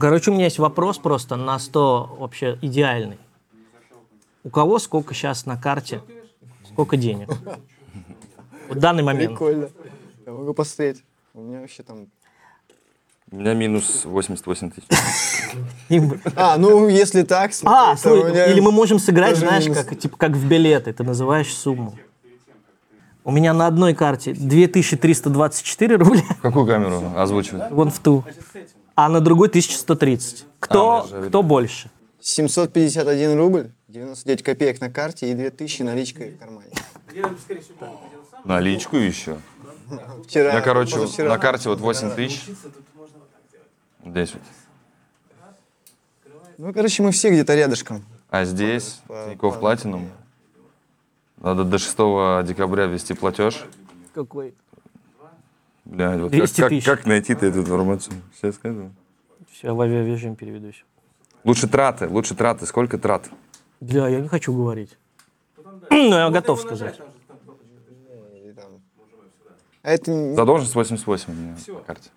Короче, у меня есть вопрос просто на 100 вообще идеальный. У кого сколько сейчас на карте, сколько денег? В данный момент. Прикольно. Я могу посмотреть. У меня вообще там... У меня минус 88 тысяч. А, ну если так... А, или мы можем сыграть, знаешь, как в билеты. Ты называешь сумму. У меня на одной карте 2324 рубля. Какую камеру озвучивать? Вон в ту. А на другой 1130. Кто больше? 751 рубль, 99 копеек на карте и 2000 наличкой в кармане. Наличку еще? Вчера. Я, короче, на карте вот 8000. Здесь вот. Ну, короче, мы все где-то рядышком. А здесь Тиньков Платинум. Надо до 6 декабря ввести платеж. Какой? Блядь, вот 200 тысяч. Как найти-то эту информацию? Сейчас скажу. Все, в авиарежим переведусь. Лучше траты. Сколько трат? Бля, я не хочу говорить. Но я готов сказать. Задолженность 88 у меня на карте.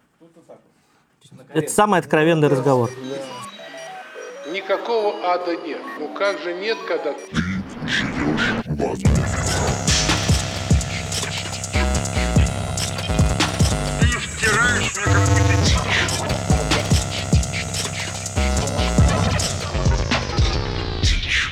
Это самый откровенный разговор. Никакого ада нет. Ну как же нет, когда... Ты втираешь мне какую-то дичь.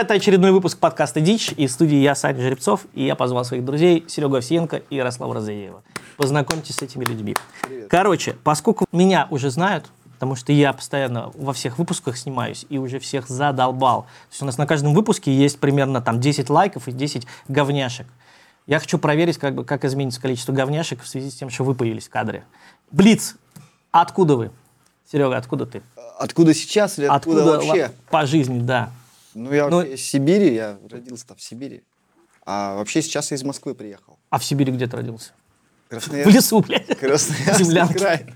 Это очередной выпуск подкаста «Дичь». И в студии я, Саня Жеребцов, и я позвал своих друзей Серегу Овсиенко и Ярослава Розадеева. Познакомьтесь с этими людьми. Привет. Короче, поскольку меня уже знают, потому что я постоянно во всех выпусках снимаюсь и уже всех задолбал. То есть у нас на каждом выпуске есть примерно там 10 лайков и 10 говняшек. Я хочу проверить, как изменится количество говняшек в связи с тем, что вы появились в кадре. Блиц! Откуда вы? Серега, откуда ты? Откуда сейчас или откуда вообще? По жизни, да. Ну, я из Сибири, я родился-то в Сибири. А вообще сейчас я из Москвы приехал. А в Сибири где ты родился? В лесу, блядь. Красноярский край.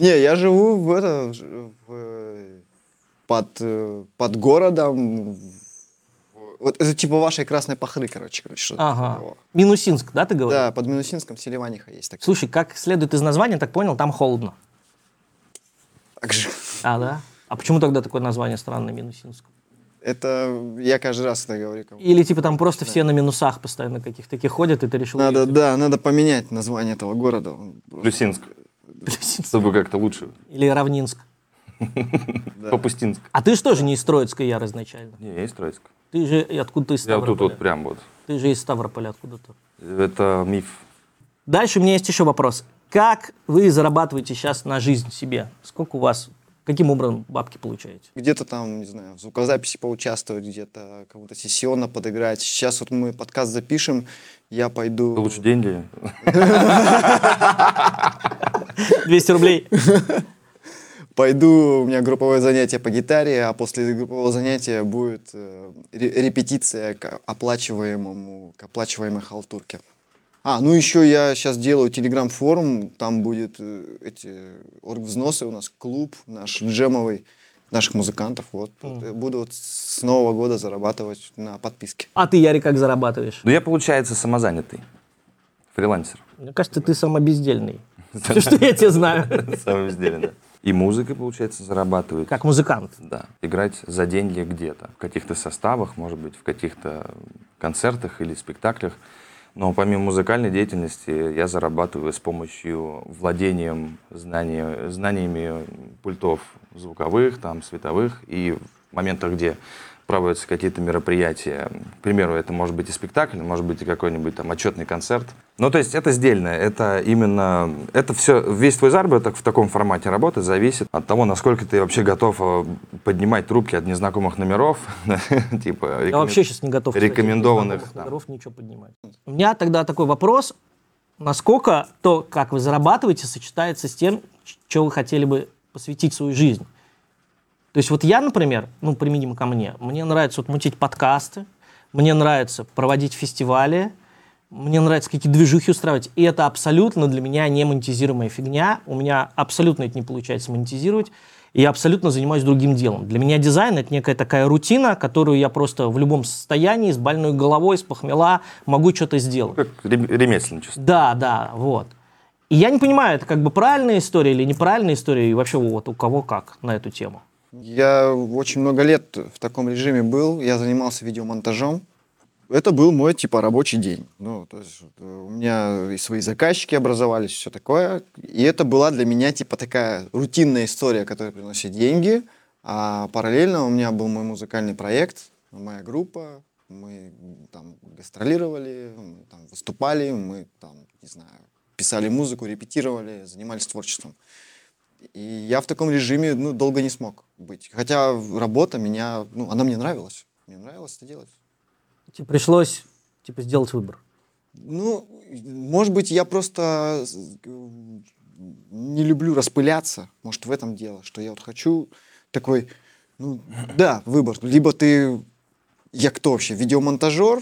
Не, я живу под городом. Вот это типа вашей Красной Пахры, короче. Ага. Минусинск, да, ты говоришь? Да, под Минусинском Селиваниха есть такая. Слушай, как следует из названия, так понял, там холодно. Так же. А, да? А почему тогда такое название странное, Минусинск? Это я каждый раз это говорю. Или типа там просто все на минусах постоянно каких-то таких ходят, и ты решил... Надо поменять название этого города. Плюсинск. Чтобы как-то лучше. Или Равнинск. Попустинск. А ты же тоже не из Троицка, Яр, изначально? Не, я из Троицка. Ты же откуда-то из Ставрополя. Я тут вот прям вот. Ты же из Ставрополя откуда-то. Это миф. Дальше у меня есть еще вопрос. Как вы зарабатываете сейчас на жизнь себе? Сколько у вас... Каким образом бабки получаете? Где-то там, не знаю, в звукозаписи поучаствовать, где-то кому-то сессионно подыграть. Сейчас вот мы подкаст запишем, я пойду... Ты лучше деньги. 200 рублей. Пойду, у меня групповое занятие по гитаре, а после группового занятия будет репетиция к оплачиваемой халтурке. А, ну еще я сейчас делаю телеграм-форум, там будут эти оргвзносы, у нас клуб наш джемовый, наших музыкантов, вот. Буду вот с Нового года зарабатывать на подписке. А ты, Ярик, как зарабатываешь? Ну я, получается, самозанятый, фрилансер. Мне кажется, ты самобездельный, все, что я тебя знаю. Самобездельный, да. И музыкой, получается, зарабатывать. Как музыкант. Да. Играть за деньги где-то, в каких-то составах, может быть, в каких-то концертах или спектаклях. Но помимо музыкальной деятельности я зарабатываю с помощью знаниями пультов звуковых, там, световых. И в моментах, где проводятся какие-то мероприятия, к примеру, это может быть и спектакль, может быть и какой-нибудь там отчетный концерт. Ну, то есть это сдельно, это именно, это все, весь твой заработок в таком формате работы зависит от того, насколько ты вообще готов поднимать трубки от незнакомых номеров, типа я вообще сейчас не готов рекомендованных номеров ничего поднимать. У меня тогда такой вопрос, насколько то, как вы зарабатываете, сочетается с тем, что вы хотели бы посвятить свою жизнь. То есть вот я, например, ну, применимо ко мне, мне нравится вот мутить подкасты, мне нравится проводить фестивали, мне нравится какие-то движухи устраивать, и это абсолютно для меня не монетизируемая фигня, у меня абсолютно это не получается монетизировать, и я абсолютно занимаюсь другим делом. Для меня дизайн – это некая такая рутина, которую я просто в любом состоянии, с больной головой, с похмела могу что-то сделать. Как ремесленничество. Да, да, вот. И я не понимаю, это как бы правильная история или неправильная история, и вообще вот у кого как на эту тему. Я очень много лет в таком режиме был, я занимался видеомонтажом. Это был мой, типа, рабочий день. Ну, то есть у меня и свои заказчики образовались, все такое. И это была для меня, типа, такая рутинная история, которая приносит деньги. А параллельно у меня был мой музыкальный проект, моя группа. Мы там гастролировали, мы, там, выступали, мы там, не знаю, писали музыку, репетировали, занимались творчеством. И я в таком режиме, ну, долго не смог быть. Хотя работа меня, ну, она мне нравилась. Мне нравилось это делать. Тебе пришлось, типа, сделать выбор? Ну, может быть, я просто не люблю распыляться. Может, в этом дело, что я вот хочу такой, ну, да, выбор. Либо ты, я кто вообще, видеомонтажер,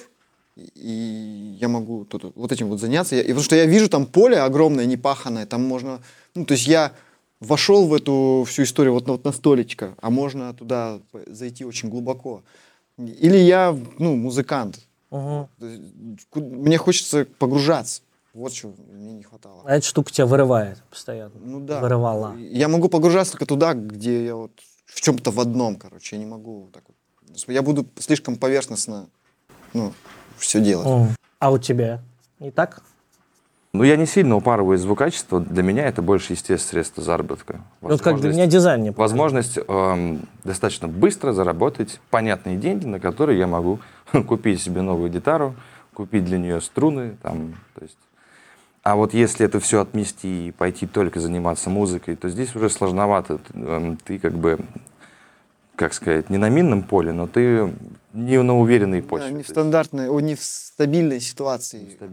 и я могу тут, вот этим вот заняться. И потому что я вижу там поле огромное, непаханное, там можно, ну, то есть я вошел в эту всю историю вот настолечко, а можно туда зайти очень глубоко. Или я, ну, музыкант. Угу. Мне хочется погружаться. Вот чего мне не хватало. А эта штука тебя вырывает постоянно. Ну да. Вырывала. Я могу погружаться только туда, где я вот в чем-то в одном, короче. Я не могу так вот. Я буду слишком поверхностно, ну, все делать. Угу. А у тебя не так? Ну, я не сильно упарываю звукачество. Для меня это больше, естественно, средство заработка. Вот как для меня дизайн не показывает. Возможность достаточно быстро заработать понятные деньги, на которые я могу купить себе новую гитару, купить для нее струны. Там, то есть. А вот если это все отмести и пойти только заниматься музыкой, то здесь уже сложновато. Ты как бы, как сказать, не на минном поле, но ты не на уверенной почве. Да, не в стандартной, не в стабильной ситуации. Да.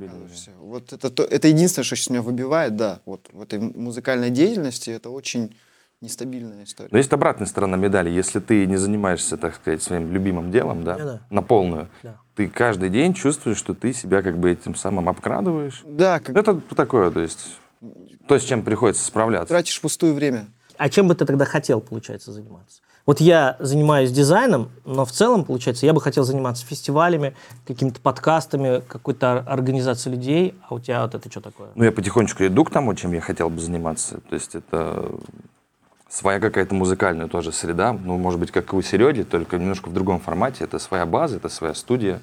Вот это единственное, что сейчас меня выбивает, да, вот в этой музыкальной деятельности, это очень нестабильная история. Но есть обратная сторона медали. Если ты не занимаешься, так сказать, своим любимым делом, да, да, на полную, да, ты каждый день чувствуешь, что ты себя как бы этим самым обкрадываешь. Да. Как... Это такое, то есть то, с чем приходится справляться. Тратишь пустое время. А чем бы ты тогда хотел, получается, заниматься? Вот я занимаюсь дизайном, но в целом, получается, я бы хотел заниматься фестивалями, какими-то подкастами, какой-то организацией людей. А у тебя вот это что такое? Ну, я потихонечку иду к тому, чем я хотел бы заниматься. То есть это своя какая-то музыкальная тоже среда. Ну, может быть, как и у Сереги, только немножко в другом формате. Это своя база, это своя студия.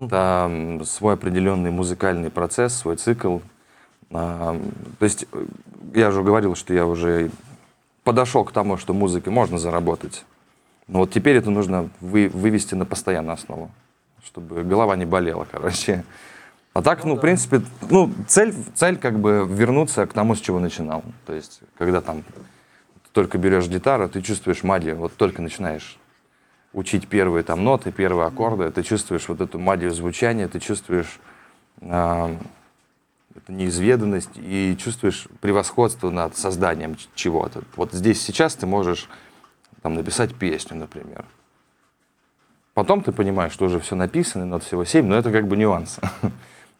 Это свой определенный музыкальный процесс, свой цикл. То есть я уже говорил, что я уже... подошел к тому, что музыкой можно заработать. Но вот теперь это нужно вывести на постоянную основу, чтобы голова не болела, короче. А так, ну, в принципе, ну, цель как бы вернуться к тому, с чего начинал. То есть, когда там только берешь гитару, ты чувствуешь магию, вот только начинаешь учить первые там ноты, первые аккорды, ты чувствуешь вот эту магию звучания, ты чувствуешь это неизведанность, и чувствуешь превосходство над созданием чего-то. Вот здесь сейчас ты можешь там написать песню, например. Потом ты понимаешь, что уже все написано, нот всего 7, но это как бы нюанс.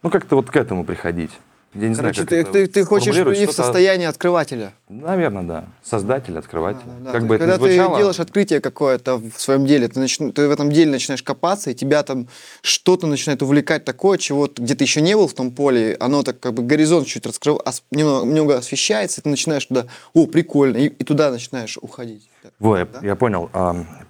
Ну, как-то вот к этому приходить. Я не знаю, как это сформулировать. Ты хочешь не в состоянии открывателя. Наверное, да. Создатель, открыватель. Как бы это ни звучало. Когда ты делаешь открытие какое-то в своем деле, ты в этом деле начинаешь копаться, и тебя там что-то начинает увлекать такое, чего где ты еще не был в том поле, оно так как бы горизонт чуть раскрывается, немного освещается, и ты начинаешь туда, о, прикольно, и туда начинаешь уходить. Вот, да? Я понял.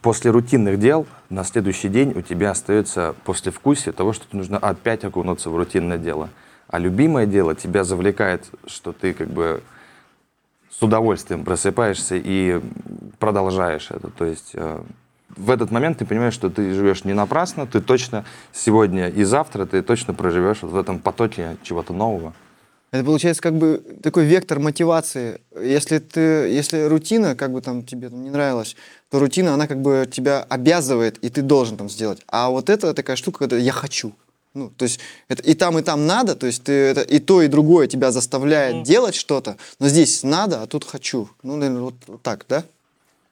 После рутинных дел на следующий день у тебя остается послевкусие того, что нужно опять окунуться в рутинное дело. А любимое дело тебя завлекает, что ты как бы с удовольствием просыпаешься и продолжаешь это. То есть в этот момент ты понимаешь, что ты живешь не напрасно, ты точно сегодня и завтра ты точно проживешь вот в этом потоке чего-то нового. Это получается как бы такой вектор мотивации. Если рутина как бы там тебе там не нравилась, то рутина, она как бы тебя обязывает, и ты должен там сделать. А вот это такая штука, когда я хочу. Ну, то есть это и там надо, то есть и то, и другое тебя заставляет делать что-то, но здесь надо, а тут хочу. Ну, наверное, вот так, да?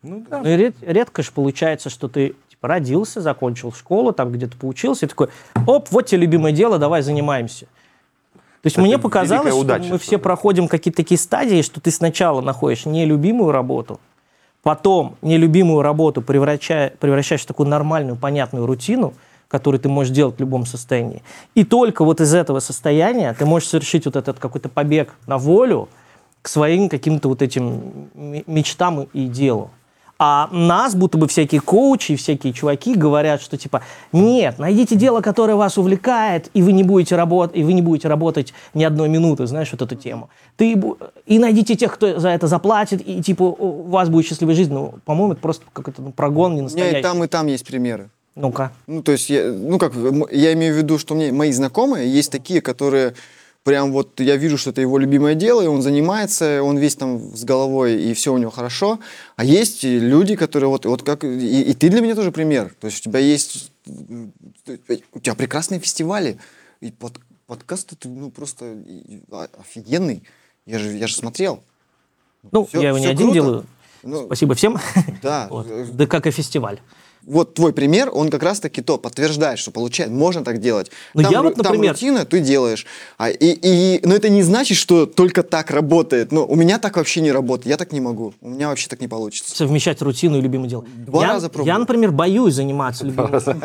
Ну, да. Ну, и редко же получается, что ты типа родился, закончил школу, там где-то поучился, и такой, оп, вот тебе любимое дело, давай занимаемся. То есть это мне показалось, удача, что мы все проходим какие-то такие стадии, что ты сначала находишь нелюбимую работу, потом нелюбимую работу превращаешь в такую нормальную, понятную рутину, которую ты можешь делать в любом состоянии. И только вот из этого состояния ты можешь совершить вот этот какой-то побег на волю к своим каким-то вот этим мечтам и делу. А нас, будто бы всякие коучи, всякие чуваки говорят, что типа, нет, найдите дело, которое вас увлекает, и вы не будете, работать ни одной минуты, знаешь, вот эту тему. И найдите тех, кто за это заплатит, и типа у вас будет счастливая жизнь. Ну, по-моему, это просто какой-то прогон не настоящий. И там есть примеры. Ну-ка. Ну, то есть, я имею в виду, что мои знакомые есть такие, которые... Прям вот я вижу, что это его любимое дело, и он занимается, он весь там с головой, и все у него хорошо. А есть люди, которые и ты для меня тоже пример. То есть у тебя прекрасные фестивали, и подкаст ты просто офигенный. Я же смотрел. Ну, я его не один круто делаю. Спасибо всем. Да. Да как и фестиваль. Вот твой пример, он как раз-таки подтверждает, что можно так делать. Но там, например... там рутина, ты делаешь. Но это не значит, что только так работает. Но у меня так вообще не работает, я так не могу. У меня вообще так не получится. Совмещать рутину и любимое дело. Два раза пробовал. Я, например, боюсь заниматься любимым делом.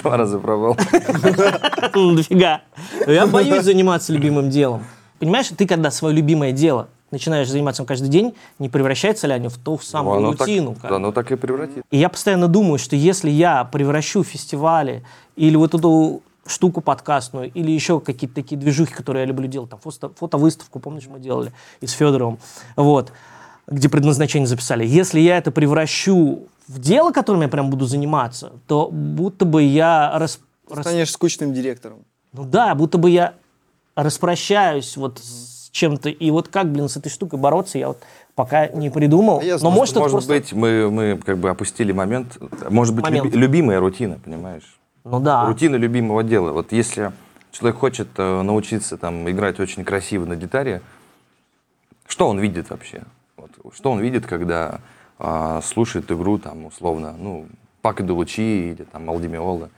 Два раза пробовал. Дофига. Я боюсь заниматься любимым делом. Понимаешь, ты когда свое любимое дело... начинаешь заниматься им каждый день, не превращается ли они в ту самую рутину? Да, оно так и превратится. И я постоянно думаю, что если я превращу фестивали или вот эту штуку подкастную, или еще какие-то такие движухи, которые я люблю делать, там фотовыставку, помнишь, мы делали, и с Федоровым, вот, где предназначение записали. Если я это превращу в дело, которым я прям буду заниматься, то будто бы я... Станешь скучным директором. Ну да, будто бы я распрощаюсь с чем-то. И как, с этой штукой бороться, я пока не придумал. Но может быть, мы опустили момент. Может быть, любимая рутина, понимаешь? Ну да. Рутина любимого дела. Вот если человек хочет научиться играть очень красиво на гитаре, что он видит вообще? Вот, что он видит, когда слушает игру, условно, Пако де Лусии или Ал ди Меола?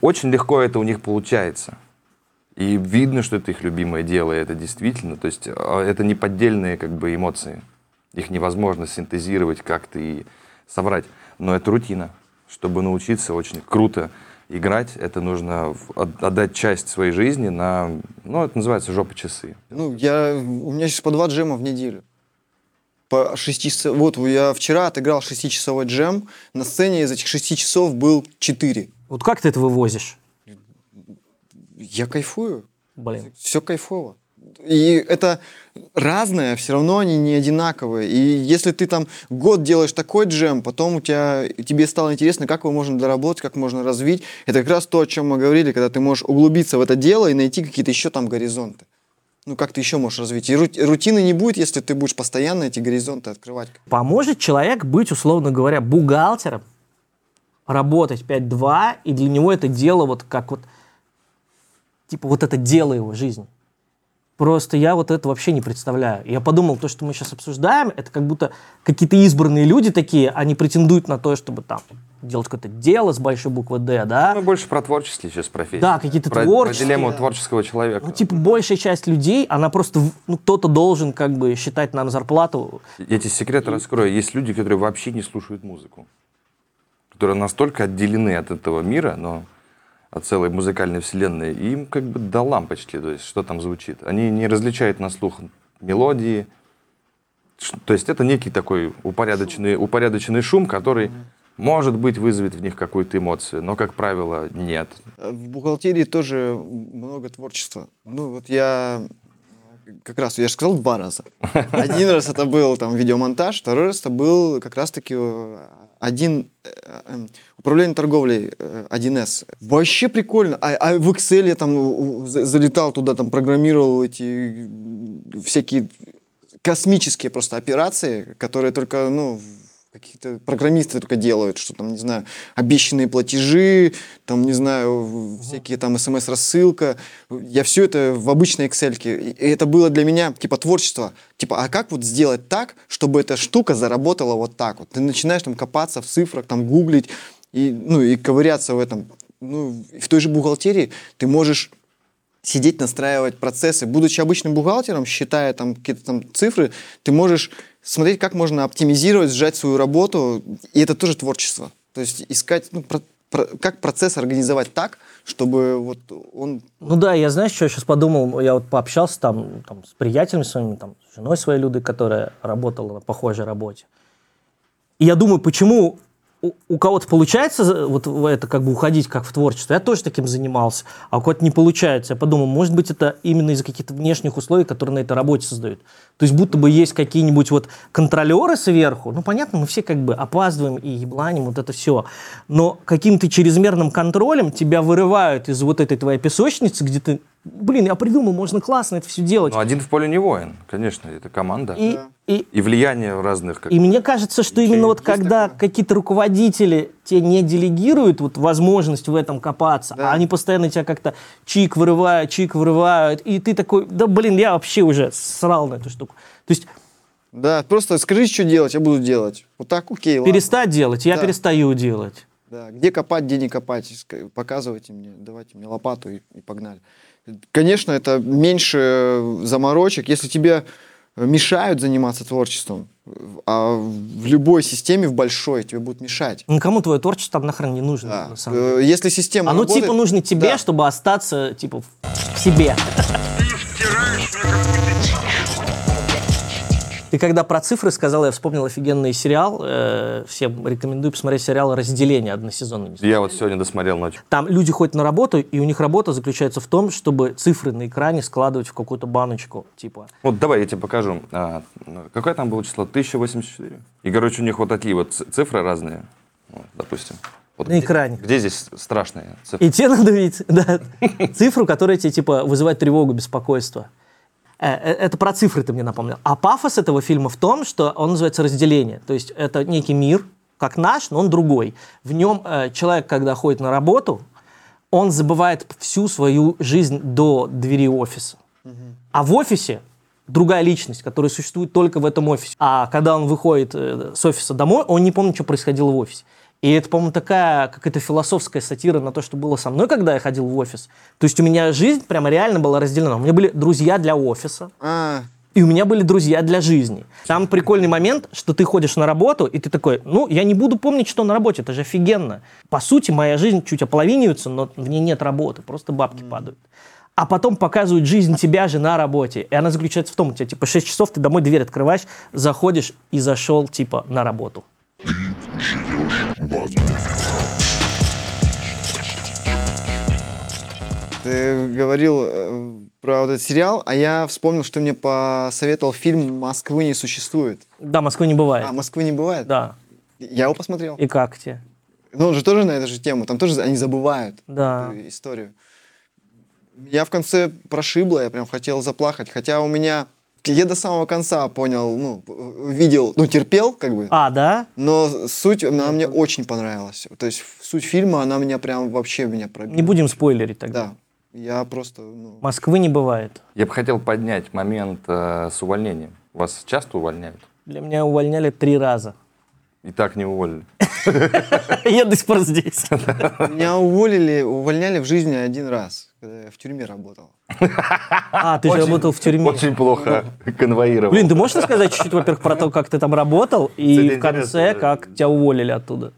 Очень легко это у них получается. И видно, что это их любимое дело, и это действительно, то есть это не поддельные эмоции, их невозможно синтезировать как-то и собрать, но это рутина. Чтобы научиться очень круто играть, это нужно отдать часть своей жизни на, это называется жопа-часы. У меня сейчас по 2 джема в неделю. По 6 часов, я вчера отыграл 6-часовой джем, на сцене из этих 6 часов был 4. Вот как ты это вывозишь? Я кайфую. Блин. Все кайфово. И это разное, все равно они не одинаковые. И если ты год делаешь такой джем, потом тебе стало интересно, как его можно доработать, как можно развить. Это как раз то, о чем мы говорили, когда ты можешь углубиться в это дело и найти какие-то еще горизонты. Как ты еще можешь развить. И рутины не будет, если ты будешь постоянно эти горизонты открывать. Поможет человек быть, условно говоря, бухгалтером, работать 5-2, и для него это дело это дело его жизни. Просто я это вообще не представляю. Я подумал, то, что мы сейчас обсуждаем, это как будто какие-то избранные люди такие, они претендуют на то, чтобы делать какое-то дело с большой буквы «Д», да? Мы больше про творческие сейчас профессии. Да, какие-то творческие. Про дилемму творческого человека. Большая часть людей, она просто, кто-то должен считать нам зарплату. Я тебе секрет раскрою. Есть люди, которые вообще не слушают музыку. Которые настолько отделены от этого мира, но... от целой музыкальной вселенной, им до лампочки, то есть что там звучит. Они не различают на слух мелодии, то есть это некий такой упорядоченный шум, который, может быть, вызовет в них какую-то эмоцию, но, как правило, нет. В бухгалтерии тоже много творчества. Я же сказал 2 раза. 1 раз это был видеомонтаж, 2 раз это был как раз-таки управление торговлей 1С. Вообще прикольно. А в Excel я залетал туда, программировал эти всякие космические просто операции, которые только, какие-то программисты только делают, что обещанные платежи, всякие смс-рассылка. Я все это в обычной Excel-ке. И это было для меня творчество. А как сделать так, чтобы эта штука заработала так? Ты начинаешь копаться в цифрах, гуглить и ковыряться в этом. В той же бухгалтерии ты можешь сидеть, настраивать процессы. Будучи обычным бухгалтером, считая там какие-то там цифры, ты можешь смотреть, как можно оптимизировать, сжать свою работу, и это тоже творчество. То есть искать, как процесс организовать так, чтобы вот он... Ну да, я, знаешь, что я сейчас подумал, я вот пообщался там с приятелями своими, там, с женой своей Людой, которая работала на похожей работе. И я думаю, почему... У кого-то получается вот в это как бы уходить как в творчество, я тоже таким занимался, а у кого-то не получается. Я подумал, может быть, это именно из-за каких-то внешних условий, которые на этой работе создают. То есть будто бы есть какие-нибудь вот контролеры сверху, ну понятно, мы все как бы опаздываем и ебланим, вот это все, но каким-то чрезмерным контролем тебя вырывают из вот этой твоей песочницы, где ты, блин, я придумал, можно классно это все делать. Но один в поле не воин, конечно, это команда. И влияние разных... Как... И мне кажется, что именно вот когда такое? Какие-то руководители тебе не делегируют вот возможность в этом копаться, да. А они постоянно тебя как-то чик вырывают, и ты такой, да блин, я вообще уже срал на эту штуку. То есть... Да, просто скажи, что делать, я буду делать. Вот так, окей, ладно. Перестать делать, я перестаю делать. Да, где копать, где не копать, показывайте мне, давайте мне лопату и погнали. Конечно, это меньше заморочек, если тебе мешают заниматься творчеством, а в любой системе, в большой, тебе будут мешать. Ну, кому твое творчество там нахрен не нужно, да. На самом деле. Если система оно работает, типа нужно тебе, да. Чтобы остаться типа в себе. Ты втираешь мне какую-то... Ты когда про цифры сказал, я вспомнил офигенный сериал. Всем рекомендую посмотреть сериал «Разделение», односезонный. Я вот сегодня досмотрел ночью. Там люди ходят на работу, и у них работа заключается в том, чтобы цифры на экране складывать в какую-то баночку, типа. Вот давай я тебе покажу. Какое там было число? 1084. И, короче, у них вот такие вот цифры разные, вот, допустим. Вот на экране. Где здесь страшные цифры? И тебе надо видеть, да, цифру, которая тебе, типа, вызывает тревогу, беспокойство. Это про цифры ты мне напомнил. А пафос этого фильма в том, что он называется «Разделение». То есть это некий мир, как наш, но он другой. В нем человек, когда ходит на работу, он забывает всю свою жизнь до двери офиса. Угу. А в офисе другая личность, которая существует только в этом офисе. А когда он выходит с офиса домой, он не помнит, что происходило в офисе. И это, по-моему, такая какая-то философская сатира на то, что было со мной, когда я ходил в офис. То есть у меня жизнь прямо реально была разделена. У меня были друзья для офиса, и у меня были друзья для жизни. Самый прикольный момент, что ты ходишь на работу, и ты такой, ну, я не буду помнить, что на работе, это же офигенно. По сути, моя жизнь чуть ополовинивается, но в ней нет работы, просто бабки падают. А потом показывают жизнь тебя же на работе. И она заключается в том, у тебя типа 6 часов, ты домой дверь открываешь, заходишь и зашел типа на работу. Ты живешь в одном. Ты говорил про вот этот сериал, а я вспомнил, что мне посоветовал фильм «Москвы не существует». Да, «Москвы не бывает». А, «Москвы не бывает»? Да. Я его посмотрел. И как тебе? Ну, он же тоже на эту же тему, там тоже они забывают эту историю. Я в конце прошибло, я прям хотел заплакать, хотя у меня... Я до самого конца понял, терпел, как бы. А, да? Но суть, она мне очень понравилась. То есть суть фильма, она меня прям вообще пробила. Не будем спойлерить тогда. Да. Я просто... Москвы не бывает. Я бы хотел поднять момент с увольнением. Вас часто увольняют? Для меня увольняли 3 раза. И так не уволили. Я до сих пор здесь. Меня увольняли в жизни 1 раз. Когда я в тюрьме работал. А, ты же работал в тюрьме. Очень плохо конвоировал. Блин, ты можешь рассказать чуть-чуть, во-первых, про то, как ты там работал, и в конце, как тебя уволили оттуда?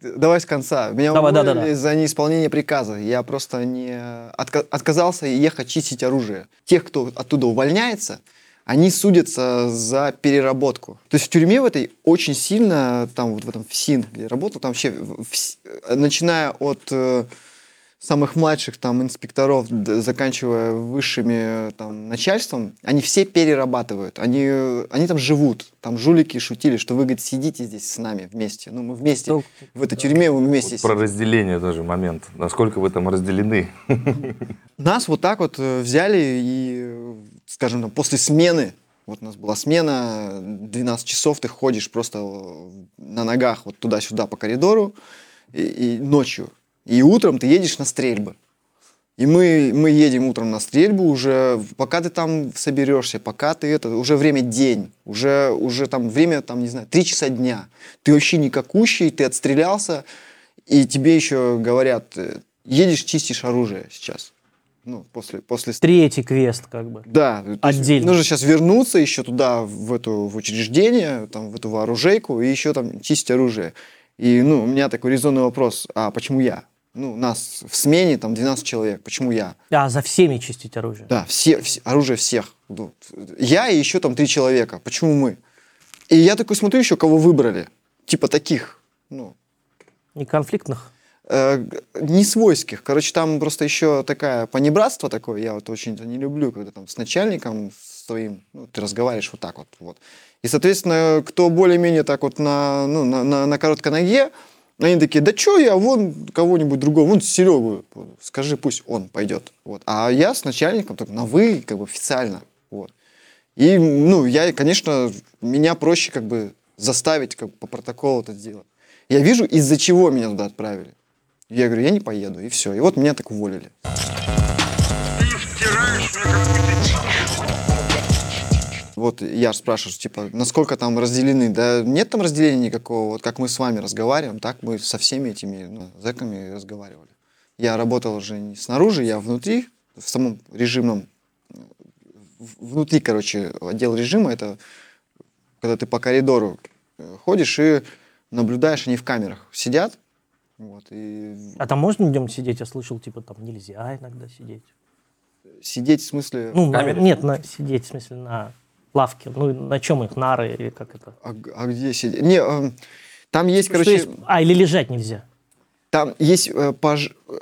Давай с конца. Меня уволили за неисполнение приказа. Я просто не отказался ехать чистить оружие. Тех, кто оттуда увольняется, они судятся за переработку. То есть в тюрьме в этой очень сильно, там вот в этом ФСИН, где я работал, там вообще, начиная от... самых младших там инспекторов, заканчивая высшими там начальством, они все перерабатывают, они там живут, там жулики шутили, что вы, говорит, сидите здесь с нами вместе, мы вместе в этой тюрьме, мы вместе вот сидим. Про разделение тоже момент, насколько вы там разделены. Нас вот так вот взяли и, скажем, там, после смены, вот у нас была смена, 12 часов ты ходишь просто на ногах вот туда-сюда по коридору и ночью. И утром ты едешь на стрельбы. И мы едем утром на стрельбу уже, пока ты там соберешься, пока ты это... Уже время день, уже там время, там, не знаю, 3 часа дня. Ты вообще никакущий, ты отстрелялся, и тебе еще говорят, едешь, чистишь оружие сейчас. ну, после... Третий квест, как бы. Да. Отдельно. Нужно сейчас вернуться еще туда, в учреждение, там, в эту вооружейку, и еще там чистить оружие. И, ну, у меня такой резонный вопрос, а почему я? Ну, нас в смене там 12 человек, почему я? А, за всеми чистить оружие? Да, все оружие всех. Я и еще там 3 человека, почему мы? И я такой смотрю еще, кого выбрали. Типа таких, ну... Неконфликтных? Не свойских. Короче, там просто еще такая понебратство такое, я вот очень это не люблю, когда там с начальником своим, ну, ты разговариваешь вот так вот. И, соответственно, кто более-менее так вот на короткой ноге, они такие, да что я, вон кого-нибудь другого, вон Серегу, скажи, пусть он пойдет. Вот. А я с начальником только на «вы», как бы официально. Вот. И, ну, я, конечно, меня проще как бы заставить как бы, по протоколу это сделать. Я вижу, из-за чего меня туда отправили. Я говорю, я не поеду, и все. И вот меня так уволили. Ты втираешь мне какую-то дичь. Вот я же спрашиваю, типа, насколько там разделены? Да нет там разделения никакого. Вот как мы с вами разговариваем, так мы со всеми этими зэками разговаривали. Я работал уже не снаружи, я внутри, в самом режимном... Внутри, короче, отдел режима, это когда ты по коридору ходишь и наблюдаешь, они в камерах сидят. Вот, и... А там можно днем сидеть? Я слышал, типа, там нельзя иногда сидеть. Сидеть в смысле... Ну, нет, сидеть в смысле на лавке. Ну, на чем их? Нары или как это? А где сидеть? Не, там есть, короче... Есть... А, или лежать нельзя? Там есть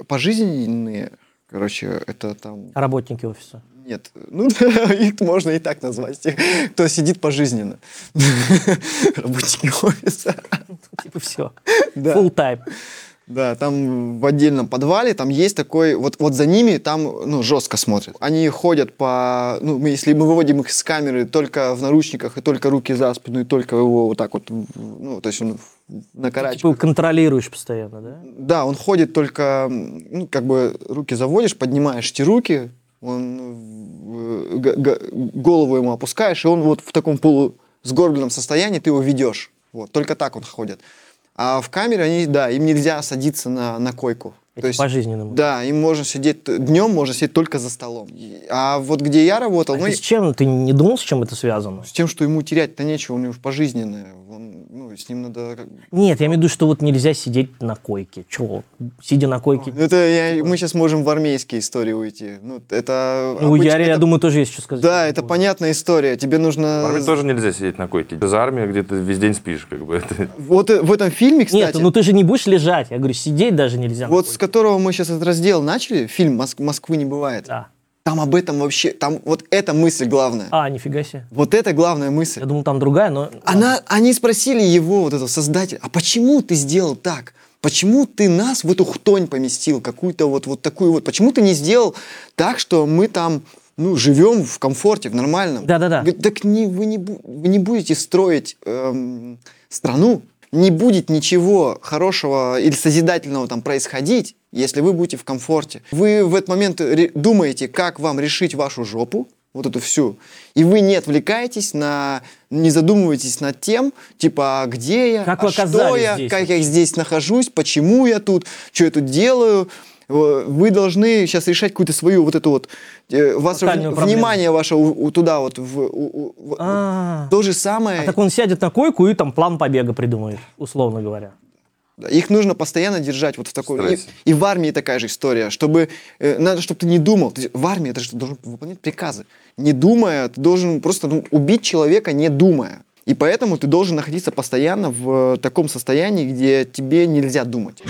пожизненные, короче, это там... Работники офиса? Нет. Ну, их можно и так назвать. Кто сидит пожизненно. Работники офиса. Типа все. Full time. Да, там в отдельном подвале, там есть такой, вот за ними там, ну, жестко смотрят. Они ходят по, ну, если мы выводим их из камеры только в наручниках, и только руки за спину, и только его вот так вот, ну, то есть он на карачках. Ты типа контролируешь постоянно, да? Да, он ходит только, ну, как бы руки заводишь, поднимаешь эти руки, он голову ему опускаешь, и он вот в таком полусгорбленном состоянии, ты его ведешь. Вот, только так он ходит. А в камере они, да, им нельзя садиться на койку. То есть, пожизненному. Да, им можно сидеть днем, можно сидеть только за столом. А вот где я работал... А ну, с чем? Ты не думал, с чем это связано? С тем, что ему терять-то нечего, у него пожизненное. Ну, с ним надо... Нет, я имею в виду, что вот нельзя сидеть на койке. Чего? Сидя на койке... Ну, это мы сейчас можем в армейские истории уйти. Ну, это... Ну, я думаю, тоже есть что сказать. Да, это понятная история. Тебе нужно... В армии тоже нельзя сидеть на койке. Ты за армию, где ты весь день спишь, как бы. Вот в этом фильме, кстати... Нет, ну ты же не будешь лежать. Я говорю, сидеть даже нельзя. Вот с которого мы сейчас этот раздел начали, фильм «Москвы не бывает». Да. Там об этом вообще, там вот эта мысль главная. А, нифига себе. Вот это главная мысль. Я думал, там другая, но... Они спросили его, вот этого создателя, а почему ты сделал так? Почему ты нас в эту хтонь поместил, какую-то вот такую вот? Почему ты не сделал так, что мы там, ну, живем в комфорте, в нормальном? Да-да-да. Так вы не будете строить страну, не будет ничего хорошего или созидательного там происходить, если вы будете в комфорте. Вы в этот момент думаете, как вам решить вашу жопу, вот эту всю, и вы не отвлекаетесь не задумываетесь над тем, типа, а где я, как а что я, здесь? Как я здесь нахожусь, почему я тут, что я тут делаю. Вы должны сейчас решать какую-то свою вот эту вот... Внимание ваше туда вот... То же самое... А так он сядет на койку и там план побега придумает, условно говоря. Их нужно постоянно держать вот в такой... И в армии такая же история, чтобы ты не думал. В армии ты же должен выполнять приказы. Не думая, ты должен просто убить человека, не думая. И поэтому ты должен находиться постоянно в таком состоянии, где тебе нельзя думать.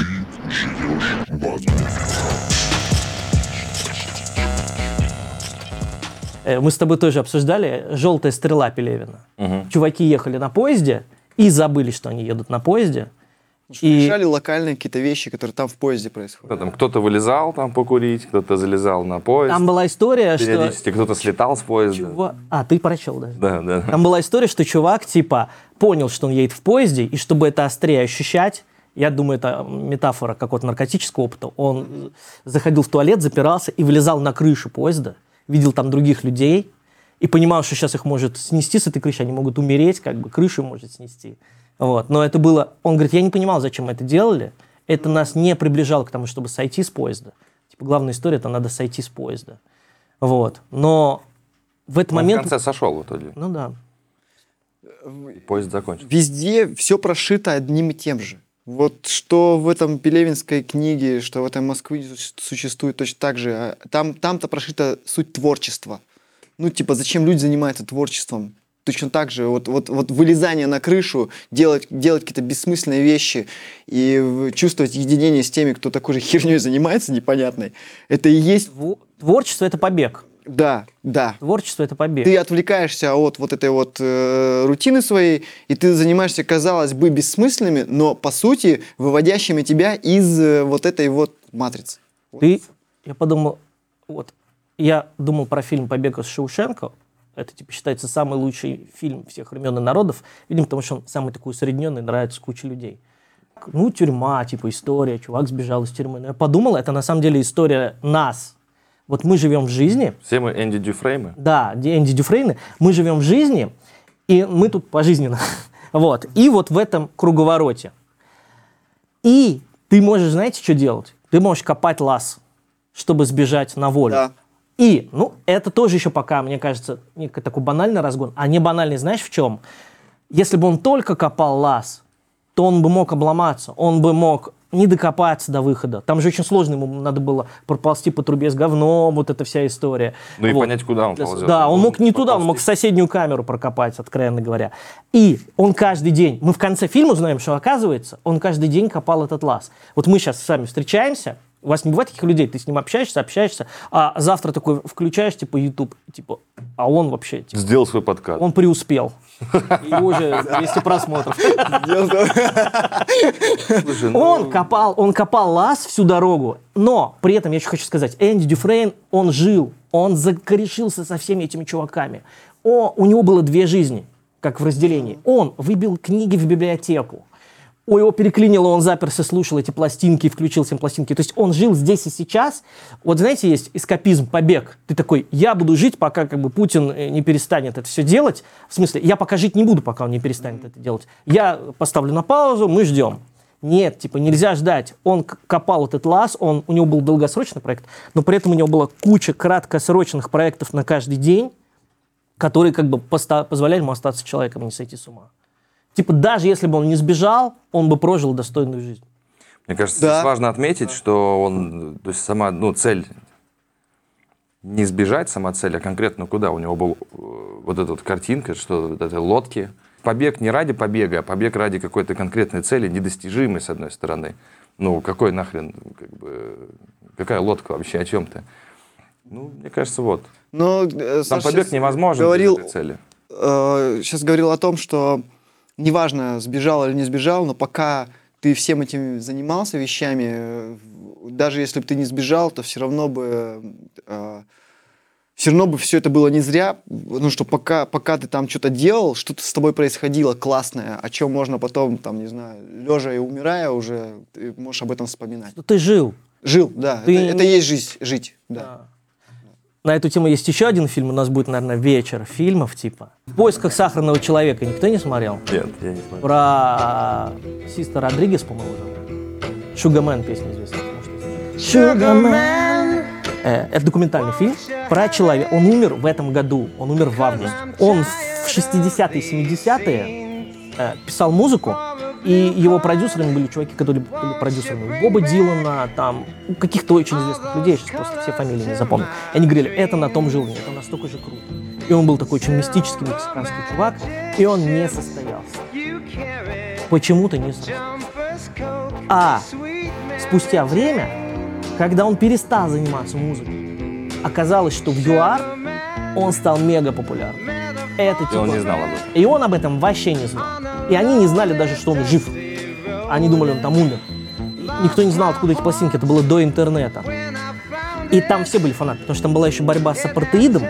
Мы с тобой тоже обсуждали «Жёлтая стрела» Пелевина. Угу. Чуваки ехали на поезде и забыли, что они едут на поезде. Решали локальные какие-то вещи, которые там в поезде происходят. Да, там кто-то вылезал там покурить, кто-то залезал на поезд. Там была история, что... Периодически кто-то слетал с поезда. А, ты прочел, да? Да. Там была история, что чувак, типа, понял, что он едет в поезде, и чтобы это острее ощущать, я думаю, это метафора какого-то наркотического опыта, он заходил в туалет, запирался и вылезал на крышу поезда, видел там других людей и понимал, что сейчас их может снести с этой крыши, они могут умереть, как бы крышу может снести. Вот. Но это было... Он говорит, я не понимал, зачем мы это делали. Это нас не приближало к тому, чтобы сойти с поезда. Типа, главная история, это надо сойти с поезда. Вот. Но в этот момент... Он в конце сошел в итоге. Ну да. Поезд закончился. Везде все прошито одним и тем же. Вот что в этом пелевинской книге, что в этой Москве существует точно так же. Там-то прошита суть творчества. Ну, типа, зачем люди занимаются творчеством? Точно так же, вот вылезание на крышу, делать какие-то бессмысленные вещи и чувствовать единение с теми, кто такой же херней занимается непонятной, это и есть... Творчество — это побег. Да, да. Творчество — это побег. Ты отвлекаешься от вот этой вот рутины своей, и ты занимаешься, казалось бы, бессмысленными, но, по сути, выводящими тебя из вот этой вот матрицы. Ты... Я думал про фильм «Побег из Шоушенка». Это, типа, считается самый лучший фильм всех времен и народов. Видимо, потому что он самый такой усредненный, нравится куче людей. Ну, тюрьма, типа, история. Чувак сбежал из тюрьмы. Но я подумал, это на самом деле история нас. Вот мы живем в жизни. Все мы Энди Дюфрейны. Да, Энди Дюфрейны. Мы живем в жизни, и мы тут пожизненно. Вот. И вот в этом круговороте. И ты можешь, знаете, что делать? Ты можешь копать лаз, чтобы сбежать на волю. Да. И, ну, это тоже еще пока, мне кажется, некий такой банальный разгон. А не банальный, знаешь, в чем? Если бы он только копал лаз, то он бы мог обломаться, он бы мог не докопаться до выхода. Там же очень сложно, ему надо было проползти по трубе с говном, вот эта вся история. Ну вот. И понять, куда он ползет. Да, он мог не проползти. Туда, он мог в соседнюю камеру прокопать, откровенно говоря. И он каждый день, мы в конце фильма узнаем, что оказывается, он каждый день копал этот лаз. Вот мы сейчас с вами встречаемся, у вас не бывает таких людей, ты с ним общаешься, а завтра такой включаешь, типа, YouTube, типа, а он вообще... Типа, сделал свой подкаст. Он преуспел. Его уже 200 просмотров. Он копал лаз всю дорогу, но при этом, я еще хочу сказать, Энди Дюфрейн, он жил, он закорешился со всеми этими чуваками. У него было две жизни, как в «Разделении». Он выбил книги в библиотеку. Ой, его переклинило, он заперся, слушал эти пластинки, включил всем пластинки. То есть он жил здесь и сейчас. Вот знаете, есть эскапизм, побег. Ты такой, я буду жить, пока как бы Путин не перестанет это все делать. В смысле, я пока жить не буду, пока он не перестанет это делать. Я поставлю на паузу, мы ждем. Нет, типа нельзя ждать. Он копал этот лаз, у него был долгосрочный проект, но при этом у него была куча краткосрочных проектов на каждый день, которые как бы позволяли ему остаться человеком, не сойти с ума. Типа, даже если бы он не сбежал, он бы прожил достойную жизнь. Мне кажется, да. Здесь важно отметить, да. Что он, то есть сама, ну, цель не сбежать, сама цель, а конкретно куда. У него была вот эта вот картинка, что вот этой лодки. Побег не ради побега, а побег ради какой-то конкретной цели, недостижимой, с одной стороны. Ну, какой нахрен, как бы, какая лодка вообще, о чем ты? Ну, мне кажется, вот. Но, сам побег невозможен для этой цели. Сейчас говорил о том, что неважно, сбежал или не сбежал, но пока ты всем этим занимался вещами, даже если бы ты не сбежал, то все равно бы все это было не зря, потому что пока ты там что-то делал, что-то с тобой происходило классное, о чем можно потом, там, не знаю, лежа и умирая уже, ты можешь об этом вспоминать. Ты жил. Жил, да. Ты это и есть жизнь, жить, да. Да. На эту тему есть еще один фильм, у нас будет, наверное, вечер фильмов, типа. «В поисках сахарного человека» никто не смотрел? Нет, я не смотрел. Про Систа Родригес, по-моему, там. «Sugar Man» песня известна. «Sugar Man». Это документальный фильм про человека. Он умер в этом году, он умер в августе. Он в 60-е, 70-е писал музыку, и его продюсерами были чуваки, которые были продюсерами Боба Дилана, там, каких-то очень известных людей, сейчас просто все фамилии не запомню. И они говорили, это на том же уровне, это настолько же круто. И он был такой очень мистический мексиканский чувак, и он не состоялся. Почему-то не состоялся. А спустя время, когда он перестал заниматься музыкой, оказалось, что в ЮАР он стал мега популярным. Это типа. И он не знал об этом. И он об этом вообще не знал. И они не знали даже, что он жив. Они думали, он там умер. Никто не знал, откуда эти пластинки. Это было до интернета. И там все были фанаты, потому что там была еще борьба с апартеидом.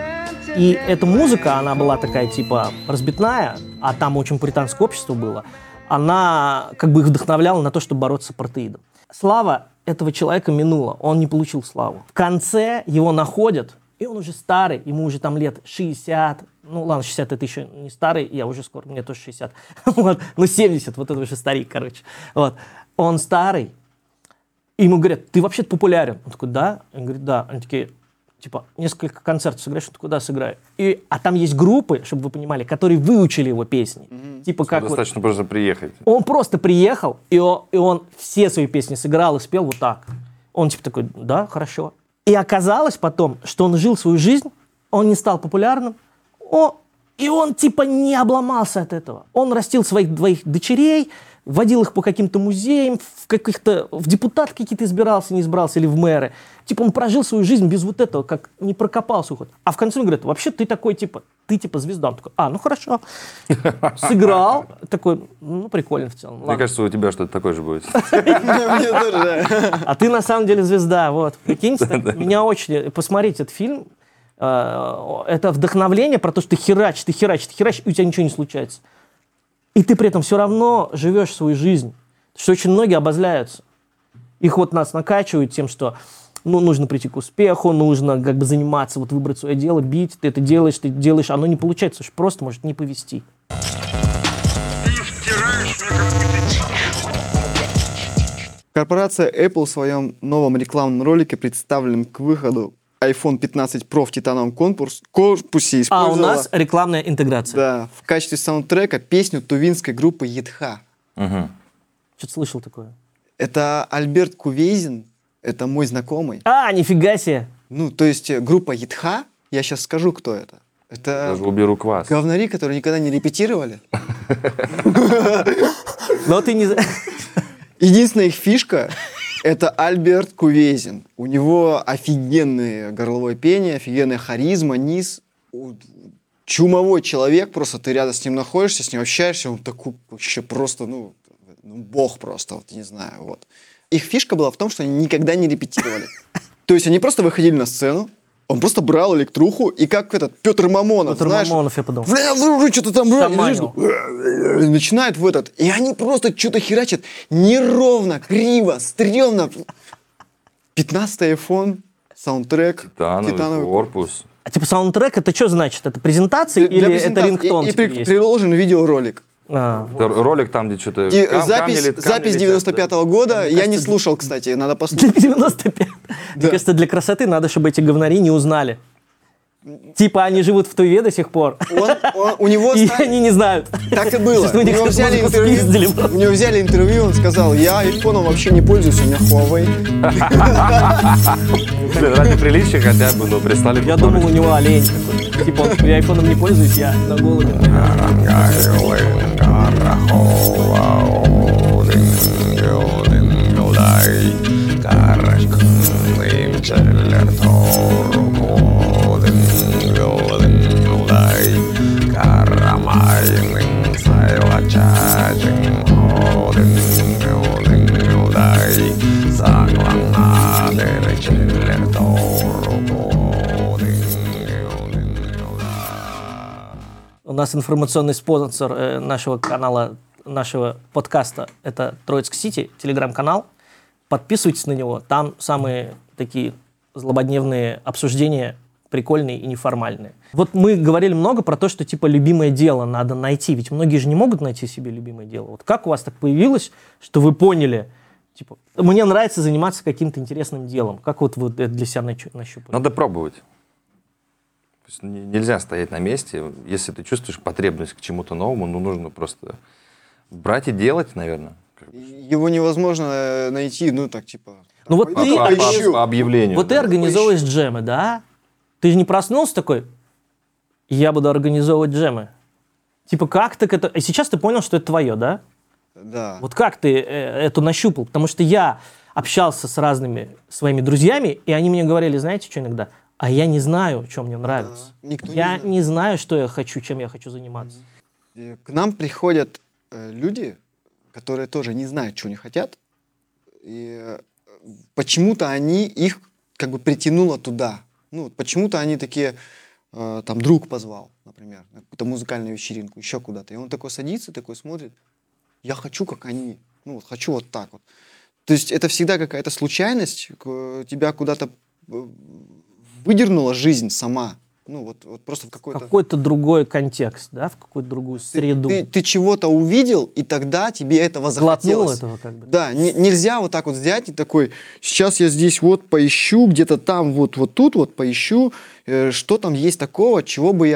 И эта музыка, она была такая, типа, разбитная, а там очень пуританское общество было. Она как бы их вдохновляла на то, чтобы бороться с апартеидом. Слава этого человека минула. Он не получил славу. В конце его находят, и он уже старый, ему уже там лет 60. Ну, ладно, 60 это еще не старый, я уже скоро, мне тоже 60. Вот. Ну, 70, вот это уже старик, короче. Вот. Он старый, И ему говорят, ты вообще-то популярен. Он такой, да? Он говорит, да. Они такие, типа, несколько концертов сыграешь? Он такой, да, сыграю. И, а там есть группы, чтобы вы понимали, которые выучили его песни. Mm-hmm. Типа, как достаточно вот, просто приехать. Он просто приехал, и он все свои песни сыграл и спел вот так. Он типа такой, да, хорошо. И оказалось потом, что он жил свою жизнь, он не стал популярным, и он типа не обломался от этого. Он растил своих двоих дочерей, водил их по каким-то музеям, в депутат какие-то избирался, не избрался, или в мэры. Типа он прожил свою жизнь без вот этого, как не прокопался уход. А в конце он говорит, вообще ты такой, типа, ты типа звезда. Он такой, а, ну хорошо. Сыграл. Такой, ну прикольно в целом. Мне кажется, у тебя что-то такое же будет. А ты на самом деле звезда, вот. Прикиньте, меня очень... Посмотрите этот фильм. Это вдохновление про то, что ты херачишь, ты херачишь, ты херачишь, и у тебя ничего не случается. И ты при этом все равно живешь свою жизнь. Что очень многие обозляются. Их вот нас накачивают тем, что ну, нужно прийти к успеху, нужно как бы заниматься, вот выбрать свое дело, бить. Ты делаешь, оно не получается. Потому что просто может не повезти. Корпорация Apple в своем новом рекламном ролике, представленном к выходу iPhone 15 Pro в титановом корпусе использовала... А у нас рекламная интеграция. Да, в качестве саундтрека песню тувинской группы Йетха. Угу. Что-то слышал такое. Это Альберт Кувезин, это мой знакомый. А, нифига себе! Ну, то есть группа Йетха, я сейчас скажу, кто это. Это даже уберу квас. Говнари, которые никогда не репетировали. Но ты не... Единственная их фишка... Это Альберт Кувезин. У него офигенное горловое пение, офигенная харизма, низ. Чумовой человек, просто ты рядом с ним находишься, с ним общаешься, он такой вообще просто, ну бог просто, вот не знаю, вот. Их фишка была в том, что они никогда не репетировали. То есть они просто выходили на сцену, он просто брал электруху, и как этот Петр Мамонов, знаешь? Петр Мамонов, я подумал. Бля, что-то там... Начинают в этот... И они просто что-то херачат неровно, криво, стрёмно. 15-й iPhone, саундтрек, титановый корпус. А типа саундтрек, это что значит? Это презентация или это рингтон? И приложен видеоролик. Ролик там, где что-то... И запись 95-го года. Я не слушал, кстати, надо послушать. 95? Мне кажется, для красоты надо, чтобы эти говнари не узнали. Типа они живут в Туве до сих пор. У него... И они не знают. Так и было. У него взяли интервью, он сказал, я айфоном вообще не пользуюсь, у меня Huawei. Блин, ради приличия хотя бы, но прислали... Я думал, у него олень какой-то. Типа, я айфоном не пользуюсь, я на голоде. У нас информационный спонсор нашего канала, нашего подкаста, это Троицк Сити, телеграм-канал. Подписывайтесь на него, там самые такие злободневные обсуждения, прикольные и неформальные. Вот мы говорили много про то, что типа любимое дело надо найти, ведь многие же не могут найти себе любимое дело. Вот как у вас так появилось, что вы поняли, типа, мне нравится заниматься каким-то интересным делом? Как вот вы это для себя нащупали? Надо пробовать. То есть нельзя стоять на месте. Если ты чувствуешь потребность к чему-то новому, ну нужно просто брать и делать, наверное. Его невозможно найти, ну так типа... Ну вот ты... По объявлению. Вот да. Ты организовываешь джемы, да? Ты же не проснулся такой, я буду организовывать джемы. Типа как ты к этому... И сейчас ты понял, что это твое, да? Да. Вот как ты это нащупал? Потому что я общался с разными своими друзьями, и они мне говорили, знаете, что иногда? А я не знаю, что мне нравится. Да, я не знаю, что я хочу, чем я хочу заниматься. К нам приходят люди, которые тоже не знают, чего они хотят. И почему-то они их как бы притянуло туда. Ну, почему-то они такие, там, друг позвал, например, на какую-то музыкальную вечеринку, еще куда-то. И он такой садится, такой смотрит, я хочу, как они, ну, вот хочу вот так вот. То есть это всегда какая-то случайность, тебя куда-то выдернула жизнь сама. ну, вот просто в какой-то... Какой-то другой контекст, да, в какую-то другую среду. Ты чего-то увидел, и тогда тебе этого захотелось. Глотнул этого как бы. Да, нельзя вот так вот взять и такой, сейчас я здесь вот поищу, где-то там вот тут вот поищу, что там есть такого, чего бы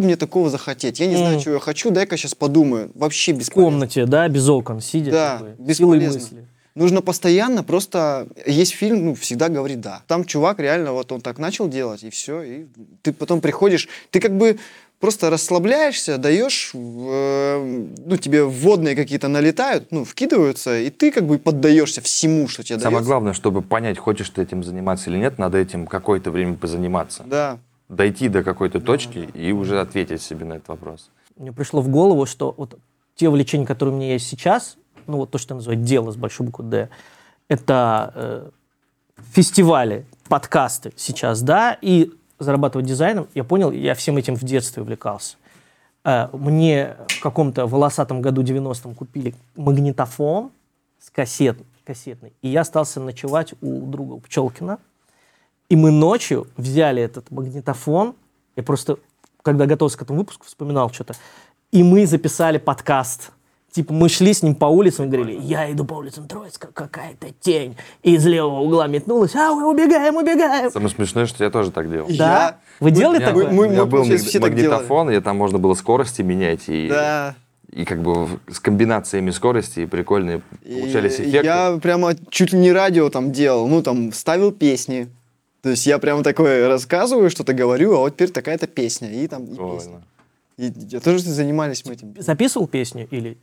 мне такого захотеть. Я не знаю, чего я хочу, дай-ка сейчас подумаю. Вообще бесполезно. В комнате, да, без окон, сидя. Да, бесполезно. Мысли. Нужно постоянно просто... Есть фильм, ну, всегда говорит «да». Там чувак реально вот он так начал делать, и все. И ты потом приходишь, ты как бы просто расслабляешься, даешь... ну, тебе вводные какие-то налетают, ну, вкидываются, и ты как бы поддаешься всему, что тебе дается. Самое главное, чтобы понять, хочешь ты этим заниматься или нет, надо этим какое-то время позаниматься. Да. Дойти до какой-то точки и уже ответить себе на этот вопрос. Мне пришло в голову, что вот те увлечения, которые у меня есть сейчас... ну вот то, что называют «дело» с большой буквы «Д», это фестивали, подкасты сейчас, да, и зарабатывать дизайном, я понял, я всем этим в детстве увлекался. Мне в каком-то волосатом году 90-м купили магнитофон с кассетной, и я остался ночевать у друга, у Пчелкина, и мы ночью взяли этот магнитофон, я просто, когда готовился к этому выпуску, вспоминал что-то, и мы записали подкаст. Типа мы шли с ним по улицам и говорили, я иду по улицам Троицка, какая-то тень из левого угла метнулась, а мы убегаем. Самое смешное, что я тоже так делал. Да? Вы делали такое? У меня был магнитофон, и там можно было скорости менять, и как бы с комбинациями скорости прикольные получались эффекты. Я прямо чуть ли не радио там делал, ну там ставил песни. То есть я прямо такое рассказываю, что-то говорю, а вот теперь такая-то песня, и там и песня. И тоже занимались мы этим. Записывал песню или...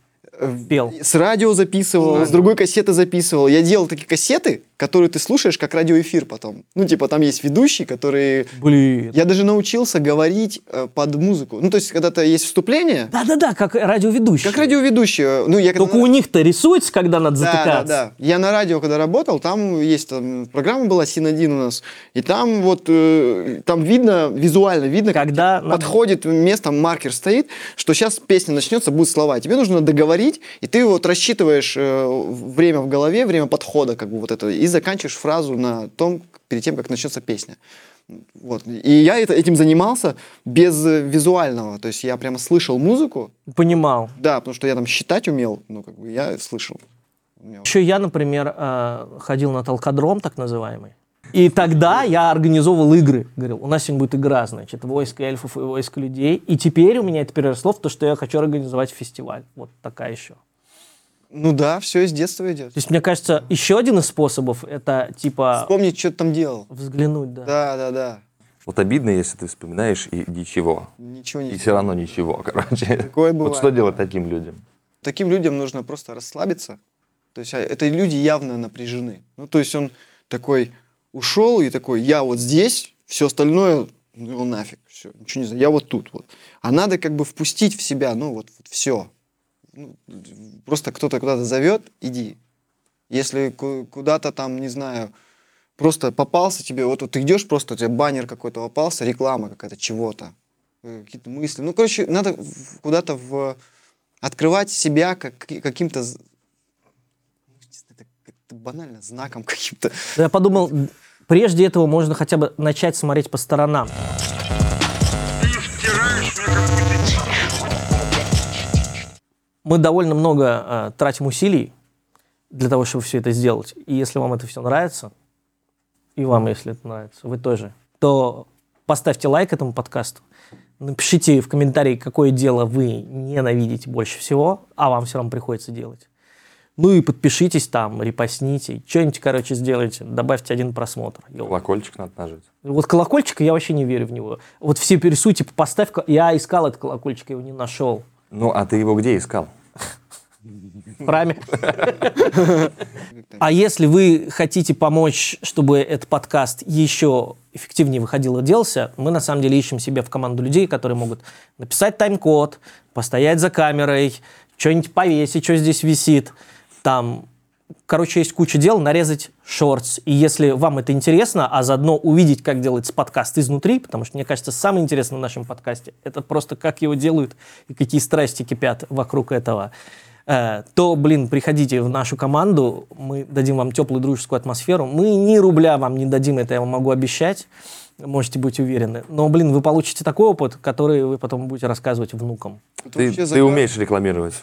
Пел. С радио записывал, с другой кассеты записывал. Я делал такие кассеты, которые ты слушаешь как радиоэфир потом. Ну, типа, там есть ведущие, которые... Блин. Я даже научился говорить под музыку. Ну, то есть, когда-то есть вступление... Да-да-да, как радиоведущие. Ну, я когда... Только у них-то рисуется, когда надо затыкаться. Да-да-да. Я на радио, когда работал, там есть программа была Син-1 у нас, и там вот там видно, визуально видно, когда подходит место, маркер стоит, что сейчас песня начнется, будут слова. Тебе нужно договорить, и ты вот рассчитываешь время в голове, время подхода, как бы вот это, и заканчиваешь фразу на том, перед тем, как начнется песня. Вот. И я этим занимался без визуального, то есть я прямо слышал музыку. Понимал. Да, потому что я там считать умел, ну как бы я слышал. Еще я, например, ходил на толкодром, так называемый. И тогда я организовывал игры. Говорил, у нас сегодня будет игра, значит, войско эльфов и войско людей. И теперь у меня это переросло в то, что я хочу организовать фестиваль. Вот такая еще. Ну да, все из детства идет. То есть, мне кажется, еще один из способов, это типа... Вспомнить, что ты там делал. Взглянуть, да. Да. Вот обидно, если ты вспоминаешь и ничего. Ничего. И все равно ничего, короче. Такое бывает. Вот что делать таким людям? Таким людям нужно просто расслабиться. То есть, это люди явно напряжены. Ну, то есть, он такой... Ушел и такой, я вот здесь, все остальное, ну нафиг, все, ничего не знаю, я вот тут вот. А надо как бы впустить в себя, ну вот все. Ну, просто кто-то куда-то зовет, иди. Если куда-то там, не знаю, просто попался тебе, вот ты идешь, просто у тебя баннер какой-то попался, реклама какая-то, чего-то, какие-то мысли. Ну, короче, надо куда-то открывать себя каким-то... банально, знаком каким-то. Я подумал, прежде этого можно хотя бы начать смотреть по сторонам. Ты втираешь мне какую-то дичь. Мы довольно много тратим усилий для того, чтобы все это сделать. И если вам это все нравится, и вам, если это нравится, вы тоже, то поставьте лайк этому подкасту, напишите в комментарии, какое дело вы ненавидите больше всего, а вам все равно приходится делать. Ну и подпишитесь там, репостните, что-нибудь, короче, сделайте, добавьте один просмотр. Колокольчик надо нажать. Вот колокольчик, я вообще не верю в него. Вот все пересуют, типа, поставь... Я искал этот колокольчик, я его не нашел. Ну, а ты его где искал? Праме. А если вы хотите помочь, чтобы этот подкаст еще эффективнее выходил и делался, мы, на самом деле, ищем себе в команду людей, которые могут написать тайм-код, постоять за камерой, что-нибудь повесить, что здесь висит. Там, короче, есть куча дел, нарезать шортс. И если вам это интересно, а заодно увидеть, как делается подкаст изнутри, потому что, мне кажется, самое интересное в нашем подкасте это просто как его делают и какие страсти кипят вокруг этого, то, блин, приходите в нашу команду, мы дадим вам теплую дружескую атмосферу. Мы ни рубля вам не дадим, это я вам могу обещать. можете быть уверены. Но, блин, вы получите такой опыт, который вы потом будете рассказывать внукам. Ты умеешь рекламировать.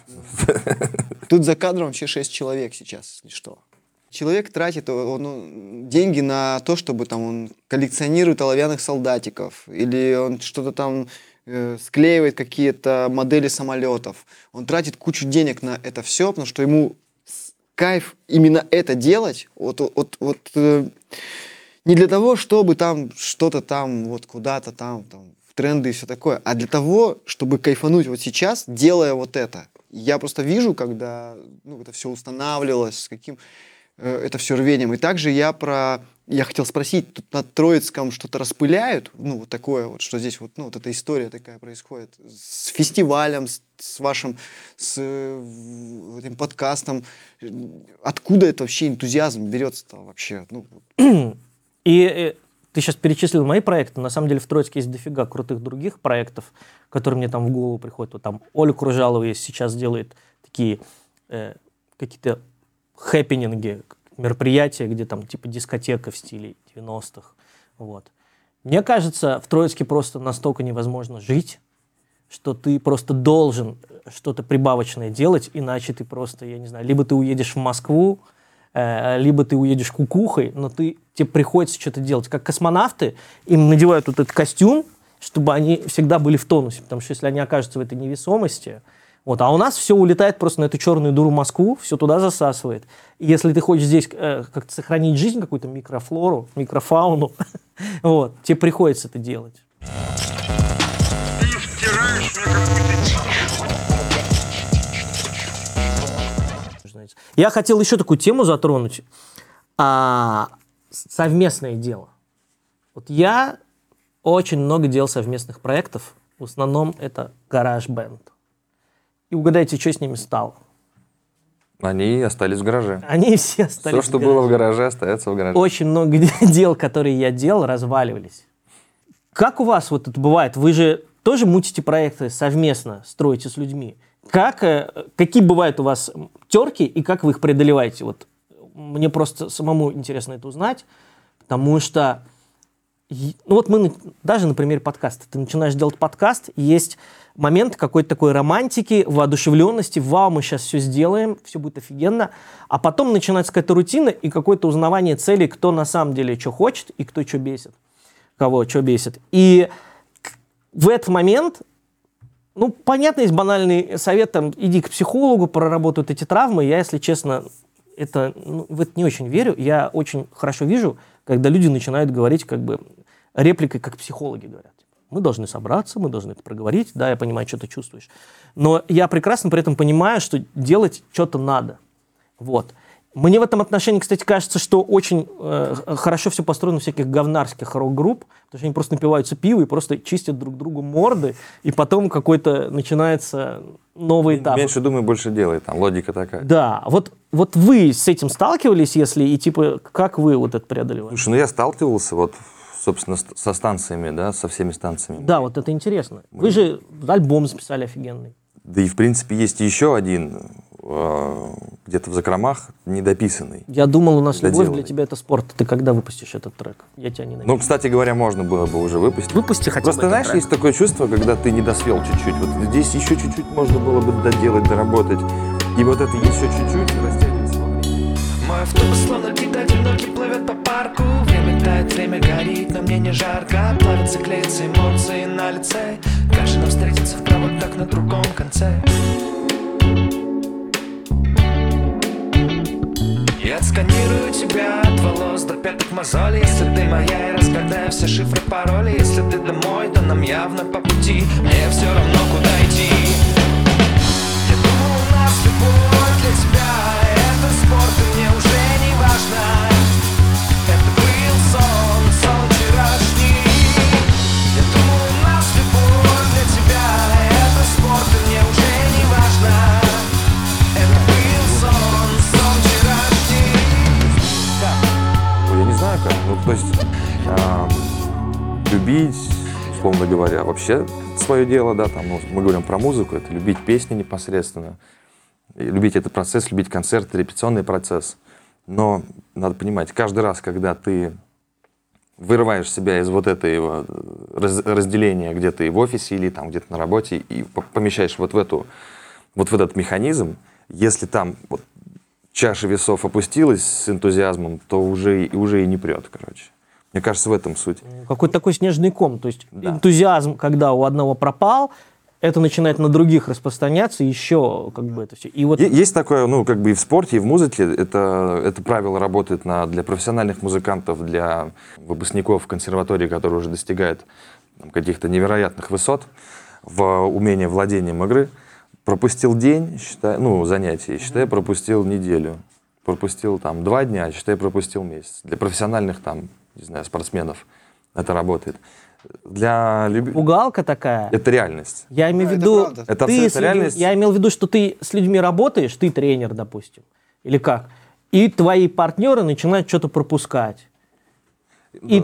Тут за кадром вообще 6 человек сейчас, если что. Человек тратит он деньги на то, чтобы там, он коллекционирует оловянных солдатиков, или он что-то там склеивает какие-то модели самолетов. Он тратит кучу денег на это все, потому что ему кайф именно это делать. Не для того, чтобы там что-то там, вот куда-то там, в тренды и все такое, а для того, чтобы кайфануть вот сейчас, делая вот это. Я просто вижу, когда это все устанавливалось, с каким это все рвением. И также я хотел спросить, тут на Троицком что-то распыляют? Вот такое вот, что здесь вот эта история такая происходит с фестивалем, с вашим, с этим подкастом. Откуда это вообще энтузиазм берется-то вообще? И ты сейчас перечислил мои проекты. На самом деле в Троицке есть дофига крутых других проектов, которые мне там в голову приходят. Вот там Оля Кружалова есть, сейчас делает такие какие-то хэппининги, мероприятия, где там типа дискотека в стиле 90-х. Вот. Мне кажется, в Троицке просто настолько невозможно жить, что ты просто должен что-то прибавочное делать, иначе ты просто, я не знаю, либо ты уедешь в Москву, либо ты уедешь кукухой, но тебе приходится что-то делать. Как космонавты, им надевают вот этот костюм, чтобы они всегда были в тонусе, потому что если они окажутся в этой невесомости... а у нас все улетает просто на эту черную дуру Москву, все туда засасывает. И если ты хочешь здесь как-то сохранить жизнь, какую-то микрофлору, микрофауну, тебе приходится это делать. Ты втираешь мне какую-то дичь. Я хотел еще такую тему затронуть. Совместное дело. Я очень много делал совместных проектов. В основном это гараж-бэнд. И угадайте, что с ними стало? Они остались в гараже. Они все остались в гараже. Все, что было в гараже, остается в гараже. Очень много дел, которые я делал, разваливались. Как у вас это бывает? Вы же тоже мутите проекты совместно, строите с людьми. Какие бывают у вас терки и как вы их преодолеваете? Мне просто самому интересно это узнать, потому что... мы даже, например, подкаст. Ты начинаешь делать подкаст, есть момент какой-то такой романтики, воодушевленности. Вау, мы сейчас все сделаем, все будет офигенно. А потом начинается какая-то рутина и какое-то узнавание целей, кто на самом деле что хочет и кто что бесит. Кого что бесит. И в этот момент, понятно, есть банальный совет, иди к психологу, проработай эти травмы. Я, если честно, в это не очень верю. Я очень хорошо вижу, когда люди начинают говорить репликой, как психологи говорят. Мы должны собраться, мы должны это проговорить. Да, я понимаю, что ты чувствуешь. Но я прекрасно при этом понимаю, что делать что-то надо. Мне в этом отношении, кстати, кажется, что очень хорошо все построено в всяких говнарских рок-групп, потому что они просто напиваются пиво и просто чистят друг другу морды, и потом какой-то начинается новый этап. Меньше думай, больше делай, там логика такая. Да, вы с этим сталкивались, как вы это преодолевали? Слушай, я сталкивался, собственно, со станциями, да, со всеми станциями. Да, это интересно. Вы же альбом записали офигенный. Да и, в принципе, есть еще один... где-то в закромах, недописанный. Я думал, у нас доделанный. Любовь для тебя — это спорт. Ты когда выпустишь этот трек? Я тебя не намерен. Кстати говоря, можно было бы уже выпустить. Выпусти хотя бы этот трек. Просто, знаешь, есть такое чувство, когда ты недосвел чуть-чуть. Здесь еще чуть-чуть можно было бы доделать, доработать. И это еще чуть-чуть растягивается. Мой автобус словно питатель, ноги плывет по парку. Время тает, время горит, но мне не жарко. Плавятся, клеятся эмоции на лице. Каждый нам встретится в проводах на другом конце. Я отсканирую тебя от волос до пяток мозолей. Если ты моя, я разгадаю все шифры, пароли. Если ты домой, то нам явно по пути. Мне все равно, куда идти. Я думал, у нас любовь для тебя. Это спорт, и мне уже не важно. Это был сон вчерашний. Я думал, у нас любовь для тебя. Это спорт, и мне уже не важно. Любить, условно говоря, вообще свое дело, да, мы говорим про музыку, это любить песни непосредственно, любить этот процесс, любить концерты, репетиционный процесс. Но надо понимать, каждый раз, когда ты вырываешь себя из вот этого разделения, где ты в офисе или там где-то на работе, и помещаешь вот в этот механизм. Если там вот чаша весов опустилась с энтузиазмом, то уже и не прет, короче. Мне кажется, в этом суть. Какой-то такой снежный ком. То есть да. Энтузиазм, когда у одного пропал, это начинает на других распространяться, еще как бы это все. И вот... Есть такое, ну, как бы и в спорте, и в музыке. Это правило работает для профессиональных музыкантов, для выпускников консерватории, которые уже достигают там каких-то невероятных высот в умении владением игры. Пропустил день, считай, ну, занятий, считай, пропустил неделю. Пропустил там 2 дня, считай, пропустил месяц. Для профессиональных там, не знаю, спортсменов это работает. Для пугалка такая. Это реальность. Я имею в виду, я имел в виду, что ты с людьми работаешь, ты тренер, допустим, или как, и твои партнеры начинают что-то пропускать. И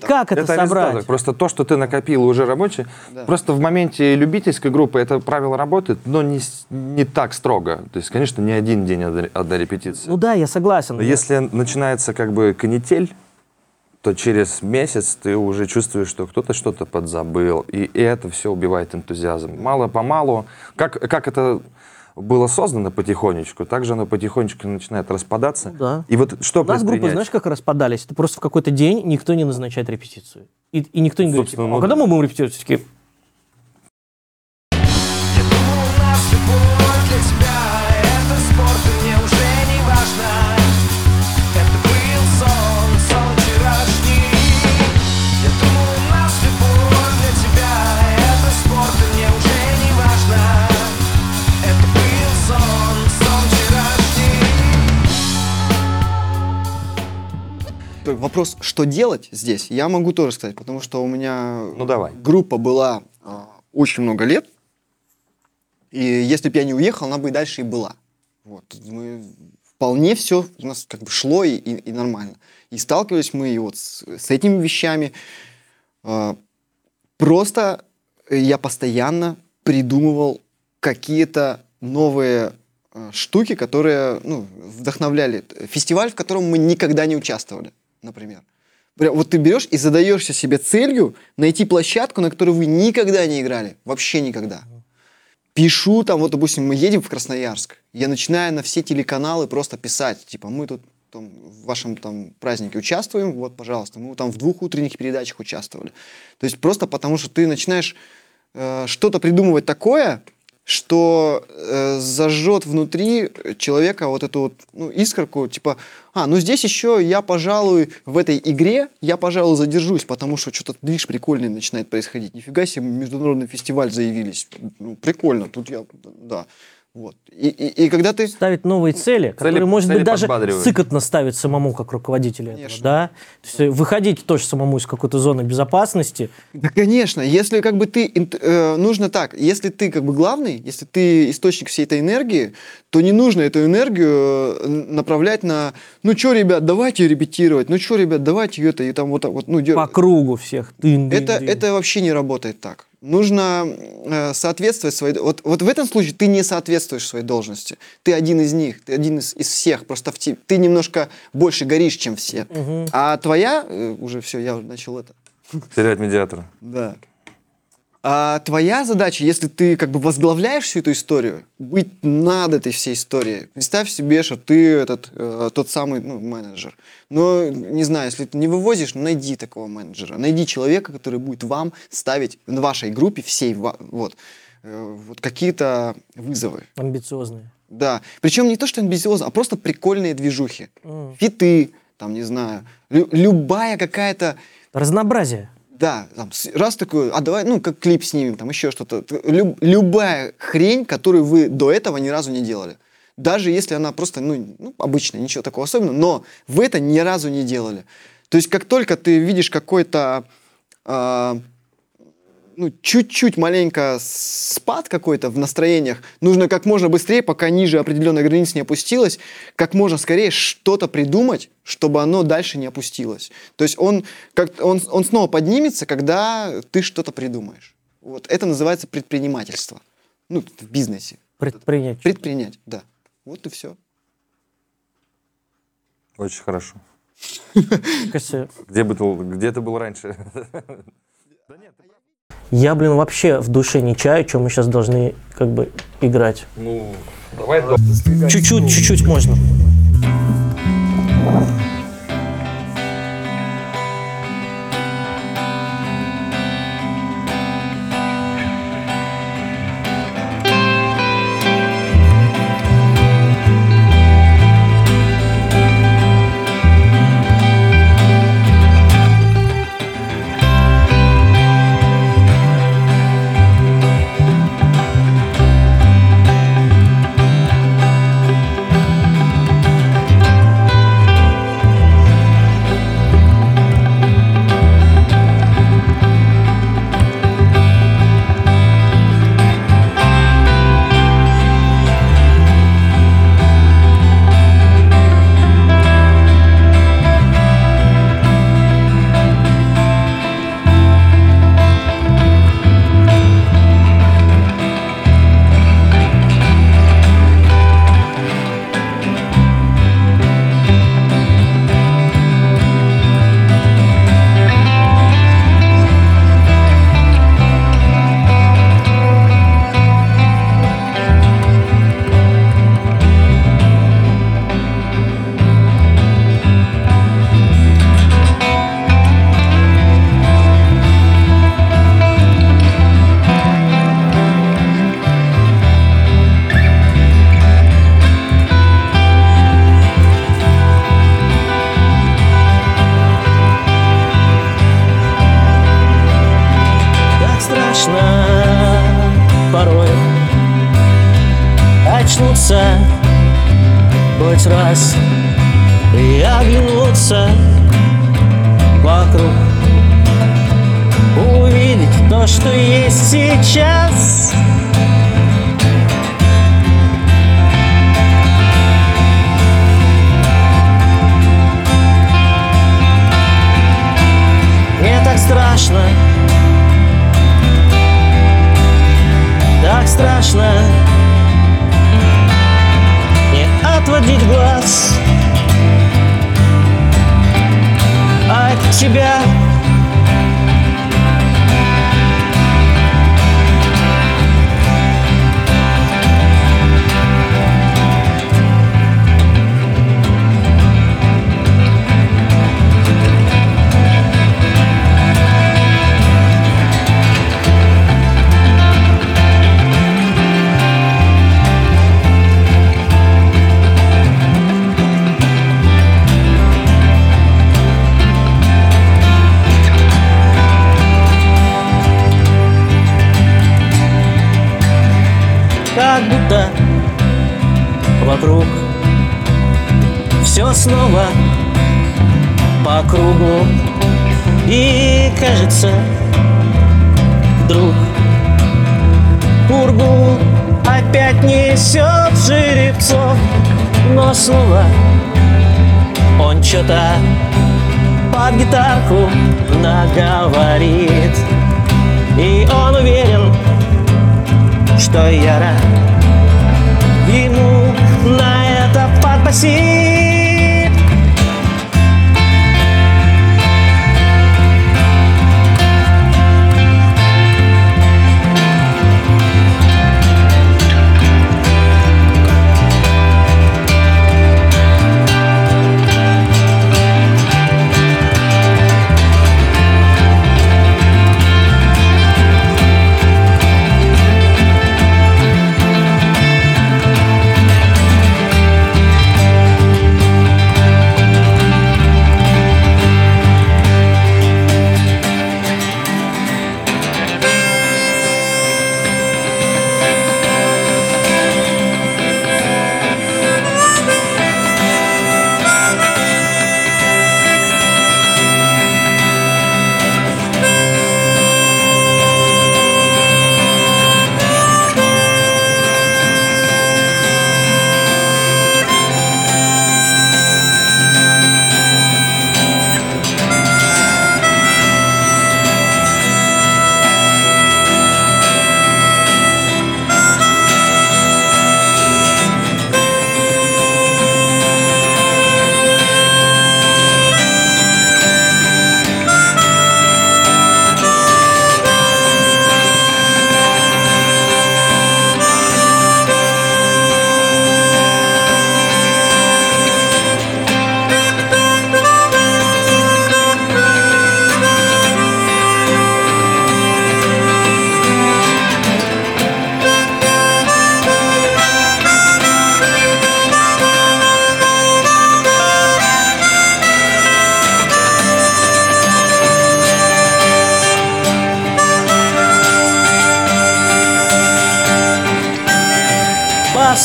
как это собрать? Результат. Просто то, что ты накопил уже рабочий, да. Просто в моменте любительской группы это правило работает, но не так строго. То есть, конечно, не один день до репетиции. Ну да, я согласен. Но если начинается как бы канитель, то через месяц ты уже чувствуешь, что кто-то что-то подзабыл, и это все убивает энтузиазм. Мало-помалу, как это было создано потихонечку, так же оно потихонечку начинает распадаться. Ну, да. И вот что у нас группы, знаешь, как распадались? Это просто в какой-то день никто не назначает репетицию. И никто не говорит, ну, когда мы будем репетировать? Все-таки... Вопрос, что делать здесь, я могу тоже сказать, потому что у меня группа была очень много лет, и если бы я не уехал, она бы и дальше и была. Вот. Мы вполне все у нас как бы шло и нормально. И сталкивались мы и вот с этими вещами. Просто я постоянно придумывал какие-то новые штуки, которые вдохновляли. Фестиваль, в котором мы никогда не участвовали. Например. Вот ты берешь и задаешься себе целью найти площадку, на которой вы никогда не играли. Вообще никогда. Пишу там, вот, допустим, мы едем в Красноярск. Я начинаю на все телеканалы просто писать. Типа, мы тут там, в вашем там празднике участвуем, вот, пожалуйста. Мы там в 2 утренних передачах участвовали. То есть просто потому, что ты начинаешь что-то придумывать такое, что зажжет внутри человека вот эту вот, искорку, типа, здесь еще я, пожалуй, в этой игре, задержусь, потому что что-то, видишь, прикольное начинает происходить. Нифига себе, международный фестиваль заявились. Прикольно, тут я, да. Вот. И когда ты... Ставить новые цели, которые, может быть, даже сыкотно ставить самому, как руководителю этого, да? То есть выходить тоже самому из какой-то зоны безопасности. Да, конечно. Если как бы ты... нужно так. Если ты как бы главный, если ты источник всей этой энергии, то не нужно эту энергию направлять на... давайте репетировать. Давайте это... И там по кругу всех. Это вообще не работает так. Нужно соответствовать своей... Вот в этом случае ты не соответствуешь своей должности. Ты один из них, ты один из всех. Просто ты немножко больше горишь, чем все. Угу. А твоя... Уже все, я начал это... Терять медиатора. Да. А твоя задача, если ты как бы возглавляешь всю эту историю, быть над этой всей историей. Представь себе, что ты тот самый менеджер. Но, не знаю, если ты не вывозишь, найди такого менеджера. Найди человека, который будет вам ставить в вашей группе всей какие-то вызовы. Амбициозные. Да. Причем не то, что амбициозные, а просто прикольные движухи. Фиты, там, не знаю, любая какая-то... Разнообразие. Да, там, раз такой, давай, как клип снимем, там еще что-то. Любая хрень, которую вы до этого ни разу не делали. Даже если она просто, обычная, ничего такого особенного, но вы это ни разу не делали. То есть, как только ты видишь какой-то, чуть-чуть маленько спад какой-то в настроениях, нужно как можно быстрее, пока ниже определенной границы не опустилось, как можно скорее что-то придумать, чтобы оно дальше не опустилось. То есть он снова поднимется, когда ты что-то придумаешь. Вот это называется предпринимательство. В бизнесе. Предпринять. Предпринять, да. Вот и все. Очень хорошо. Где ты был раньше? Я, блин, вообще в душе не чаю, чем мы сейчас должны как бы играть. Ну, давай. Чуть-чуть можно.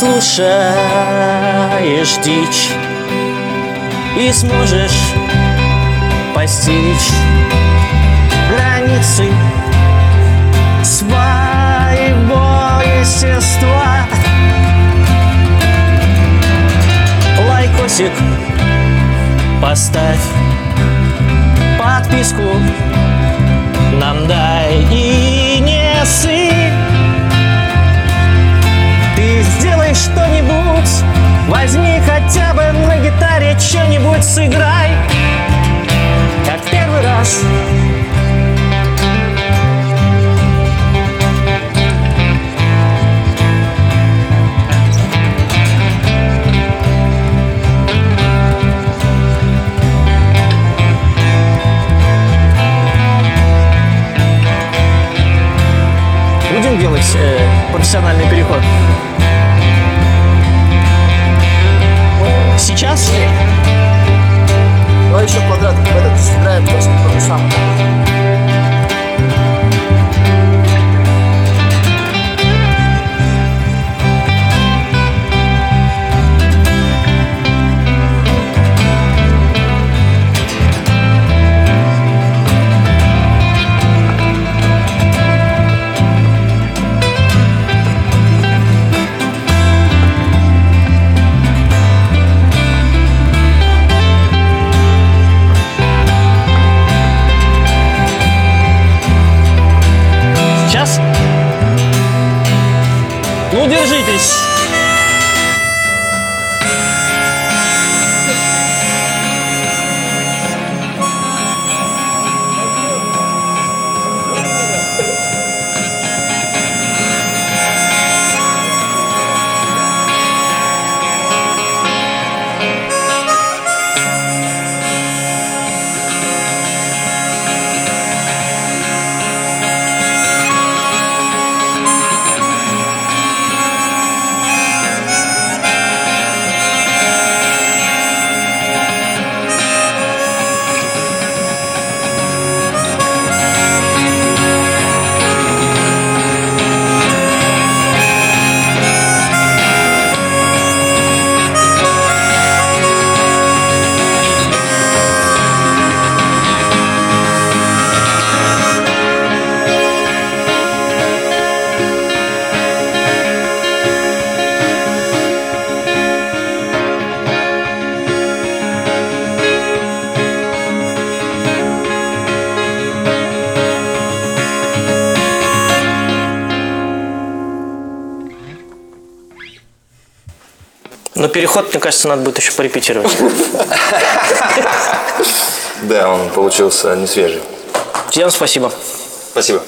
послушаешь дичь и сможешь постичь границы своего естества. Лайкосик поставь, подписку нам дай и не ссы. Ты сделай что-нибудь, возьми хотя бы на гитаре что-нибудь сыграй, как в первый раз. Будем делать профессиональный переход? Сейчас? Давай еще квадрат в этот сыграем, просто то же самое. Держитесь! Но переход, мне кажется, надо будет еще порепетировать. Да, он получился несвежий. Всем спасибо. Спасибо.